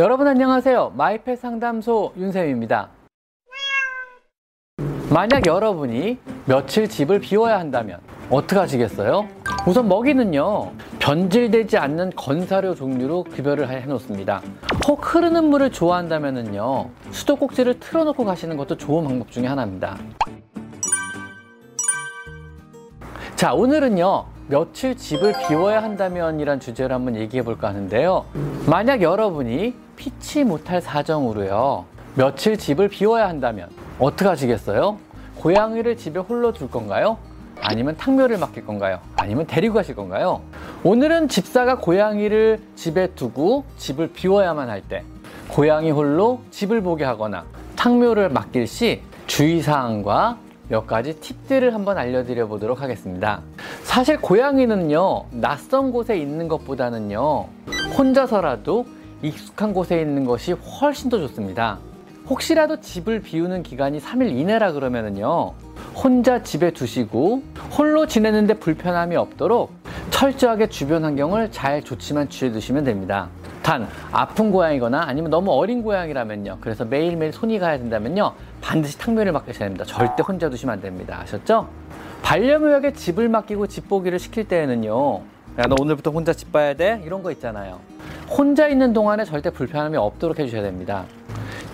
여러분 안녕하세요. 마이펫 상담소 윤쌤입니다. 만약 여러분이 며칠 집을 비워야 한다면 어떻게 하시겠어요? 우선 먹이는요, 변질되지 않는 건사료 종류로 구별을 해놓습니다. 혹 흐르는 물을 좋아한다면요, 수도꼭지를 틀어놓고 가시는 것도 좋은 방법 중에 하나입니다. 자, 오늘은요, 며칠 집을 비워야 한다면이란 주제로 한번 얘기해 볼까 하는데요. 만약 여러분이 피치 못할 사정으로요, 며칠 집을 비워야 한다면 어떻게 하시겠어요? 고양이를 집에 홀로 둘 건가요? 아니면 탕묘를 맡길 건가요? 아니면 데리고 가실 건가요? 오늘은 집사가 고양이를 집에 두고 집을 비워야만 할 때 고양이 홀로 집을 보게 하거나 탕묘를 맡길 시 주의사항과 몇 가지 팁들을 한번 알려드려 보도록 하겠습니다. 사실 고양이는요, 낯선 곳에 있는 것보다는요, 혼자서라도 익숙한 곳에 있는 것이 훨씬 더 좋습니다. 혹시라도 집을 비우는 기간이 3일 이내라 그러면은요, 혼자 집에 두시고 홀로 지내는데 불편함이 없도록 철저하게 주변 환경을 잘 조치만 취해 두시면 됩니다. 단, 아픈 고양이거나 아니면 너무 어린 고양이라면요, 그래서 매일매일 손이 가야 된다면요, 반드시 탕묘를 맡기셔야 됩니다. 절대 혼자 두시면 안 됩니다. 아셨죠? 반려묘에게 집을 맡기고 집보기를 시킬 때에는요, 야, 너 오늘부터 혼자 집 봐야 돼? 이런 거 있잖아요. 혼자 있는 동안에 절대 불편함이 없도록 해주셔야 됩니다.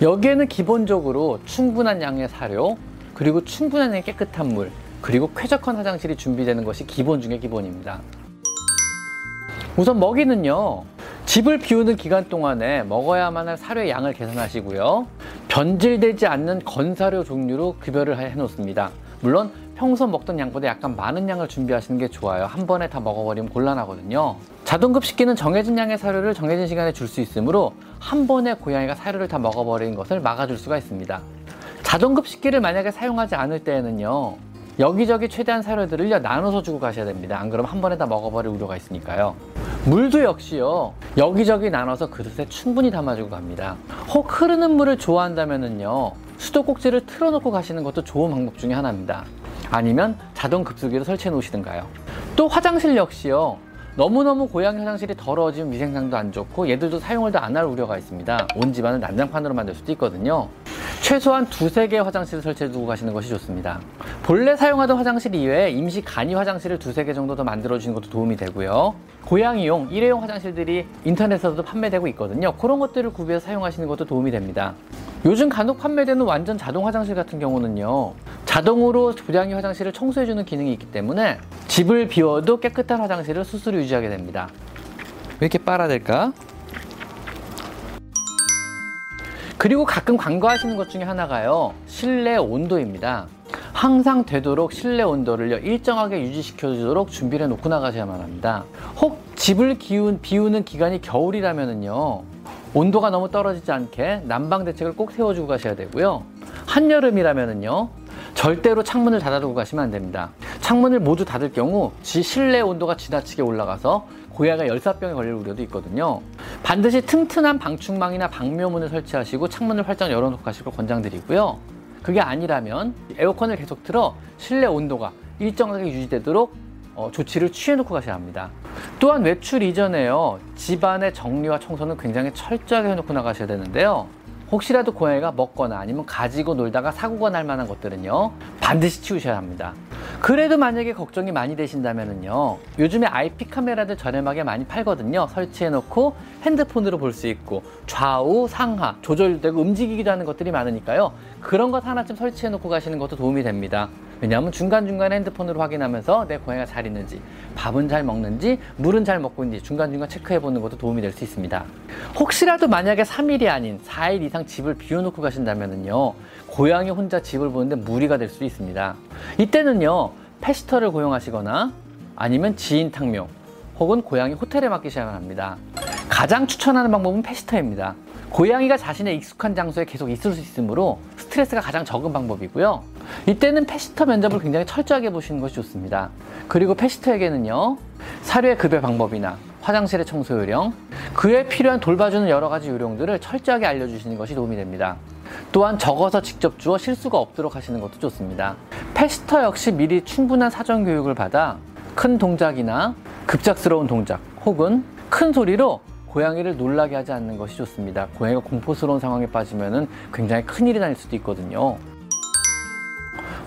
여기에는 기본적으로 충분한 양의 사료, 그리고 충분한 양의 깨끗한 물, 그리고 쾌적한 화장실이 준비되는 것이 기본 중에 기본입니다. 우선 먹이는요, 집을 비우는 기간 동안에 먹어야만 할 사료의 양을 계산하시고요, 변질되지 않는 건사료 종류로 구별을 해놓습니다. 물론 평소 먹던 양보다 약간 많은 양을 준비하시는 게 좋아요. 한 번에 다 먹어버리면 곤란하거든요. 자동급식기는 정해진 양의 사료를 정해진 시간에 줄 수 있으므로 한 번에 고양이가 사료를 다 먹어버리는 것을 막아줄 수가 있습니다. 자동급식기를 만약에 사용하지 않을 때에는요, 여기저기 최대한 사료들을 나눠서 주고 가셔야 됩니다. 안 그러면 한 번에 다 먹어버릴 우려가 있으니까요. 물도 역시요, 여기저기 나눠서 그릇에 충분히 담아주고 갑니다. 혹 흐르는 물을 좋아한다면요, 수도꼭지를 틀어놓고 가시는 것도 좋은 방법 중에 하나입니다. 아니면 자동급수기를 설치해 놓으시든가요. 또 화장실 역시요, 너무너무 고양이 화장실이 더러워지면 위생상도 안 좋고 얘들도 사용을 더 안 할 우려가 있습니다. 온 집안을 난장판으로 만들 수도 있거든요. 최소한 2~3개의 화장실을 설치해 두고 가시는 것이 좋습니다. 본래 사용하던 화장실 이외에 임시 간이 화장실을 2~3개 정도 더 만들어 주시는 것도 도움이 되고요. 고양이용 일회용 화장실들이 인터넷에서도 판매되고 있거든요. 그런 것들을 구비해서 사용하시는 것도 도움이 됩니다. 요즘 간혹 판매되는 완전 자동 화장실 같은 경우는요, 자동으로 고양이 화장실을 청소해주는 기능이 있기 때문에 집을 비워도 깨끗한 화장실을 수시로 유지하게 됩니다. 왜 이렇게 빨아댈까? 그리고 가끔 간과하시는 것 중에 하나가요, 실내 온도입니다. 항상 되도록 실내 온도를 일정하게 유지시켜주도록 준비를 해놓고 나가셔야만 합니다. 혹 집을 비우는 기간이 겨울이라면요, 온도가 너무 떨어지지 않게 난방 대책을 꼭 세워주고 가셔야 되고요. 한여름이라면요, 절대로 창문을 닫아두고 가시면 안 됩니다. 창문을 모두 닫을 경우 실내 온도가 지나치게 올라가서 고양이가 열사병에 걸릴 우려도 있거든요. 반드시 튼튼한 방충망이나 방묘문을 설치하시고 창문을 활짝 열어놓고 가시길 권장드리고요. 그게 아니라면 에어컨을 계속 틀어 실내 온도가 일정하게 유지되도록 조치를 취해놓고 가셔야 합니다. 또한 외출 이전에요, 집안의 정리와 청소는 굉장히 철저하게 해놓고 나가셔야 되는데요, 혹시라도 고양이가 먹거나 아니면 가지고 놀다가 사고가 날 만한 것들은요, 반드시 치우셔야 합니다. 그래도 만약에 걱정이 많이 되신다면요, 요즘에 IP 카메라들 저렴하게 많이 팔거든요. 설치해놓고 핸드폰으로 볼 수 있고 좌우 상하 조절되고 움직이기도 하는 것들이 많으니까요, 그런 것 하나쯤 설치해놓고 가시는 것도 도움이 됩니다. 왜냐하면 중간중간에 핸드폰으로 확인하면서 내 고양이가 잘 있는지, 밥은 잘 먹는지, 물은 잘 먹고 있는지 중간중간 체크해보는 것도 도움이 될 수 있습니다. 혹시라도 만약에 3일이 아닌 4일 이상 집을 비워놓고 가신다면요, 고양이 혼자 집을 보는데 무리가 될 수 있습니다. 이때는요, 페시터를 고용하시거나 아니면 지인 탕묘 혹은 고양이 호텔에 맡기셔야 합니다. 가장 추천하는 방법은 페시터입니다. 고양이가 자신의 익숙한 장소에 계속 있을 수 있으므로 스트레스가 가장 적은 방법이고요. 이때는 페시터 면접을 굉장히 철저하게 보시는 것이 좋습니다. 그리고 페시터에게는요, 사료의 급여 방법이나 화장실의 청소 요령, 그에 필요한 돌봐주는 여러 가지 요령들을 철저하게 알려주시는 것이 도움이 됩니다. 또한 적어서 직접 주어 실수가 없도록 하시는 것도 좋습니다. 페시터 역시 미리 충분한 사전 교육을 받아 큰 동작이나 급작스러운 동작 혹은 큰 소리로 고양이를 놀라게 하지 않는 것이 좋습니다. 고양이가 공포스러운 상황에 빠지면 굉장히 큰일이 날 수도 있거든요.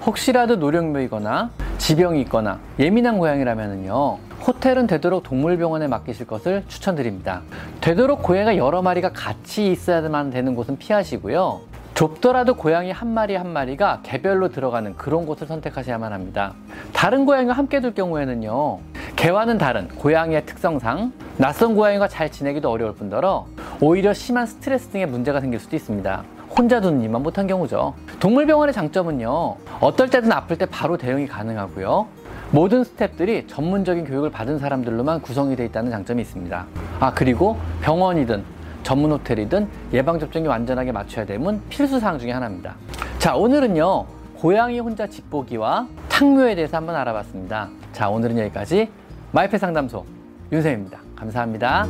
혹시라도 노령묘이거나 지병이 있거나 예민한 고양이라면요, 호텔은 되도록 동물병원에 맡기실 것을 추천드립니다. 되도록 고양이가 여러 마리가 같이 있어야만 되는 곳은 피하시고요, 좁더라도 고양이 한 마리 한 마리가 개별로 들어가는 그런 곳을 선택하셔야만 합니다. 다른 고양이와 함께 둘 경우에는요, 개와는 다른 고양이의 특성상 낯선 고양이와 잘 지내기도 어려울 뿐더러 오히려 심한 스트레스 등의 문제가 생길 수도 있습니다. 혼자 두는 일만 못한 경우죠. 동물병원의 장점은요, 어떨 때든 아플 때 바로 대응이 가능하고요, 모든 스태프들이 전문적인 교육을 받은 사람들로만 구성이 되어 있다는 장점이 있습니다. 그리고 병원이든 전문 호텔이든 예방접종이 완전하게 맞춰야 되면 필수사항 중에 하나입니다. 자, 오늘은요, 고양이 혼자 집보기와 탕묘에 대해서 한번 알아봤습니다. 자, 오늘은 여기까지 마이펫 상담소 윤쌤입니다. 감사합니다.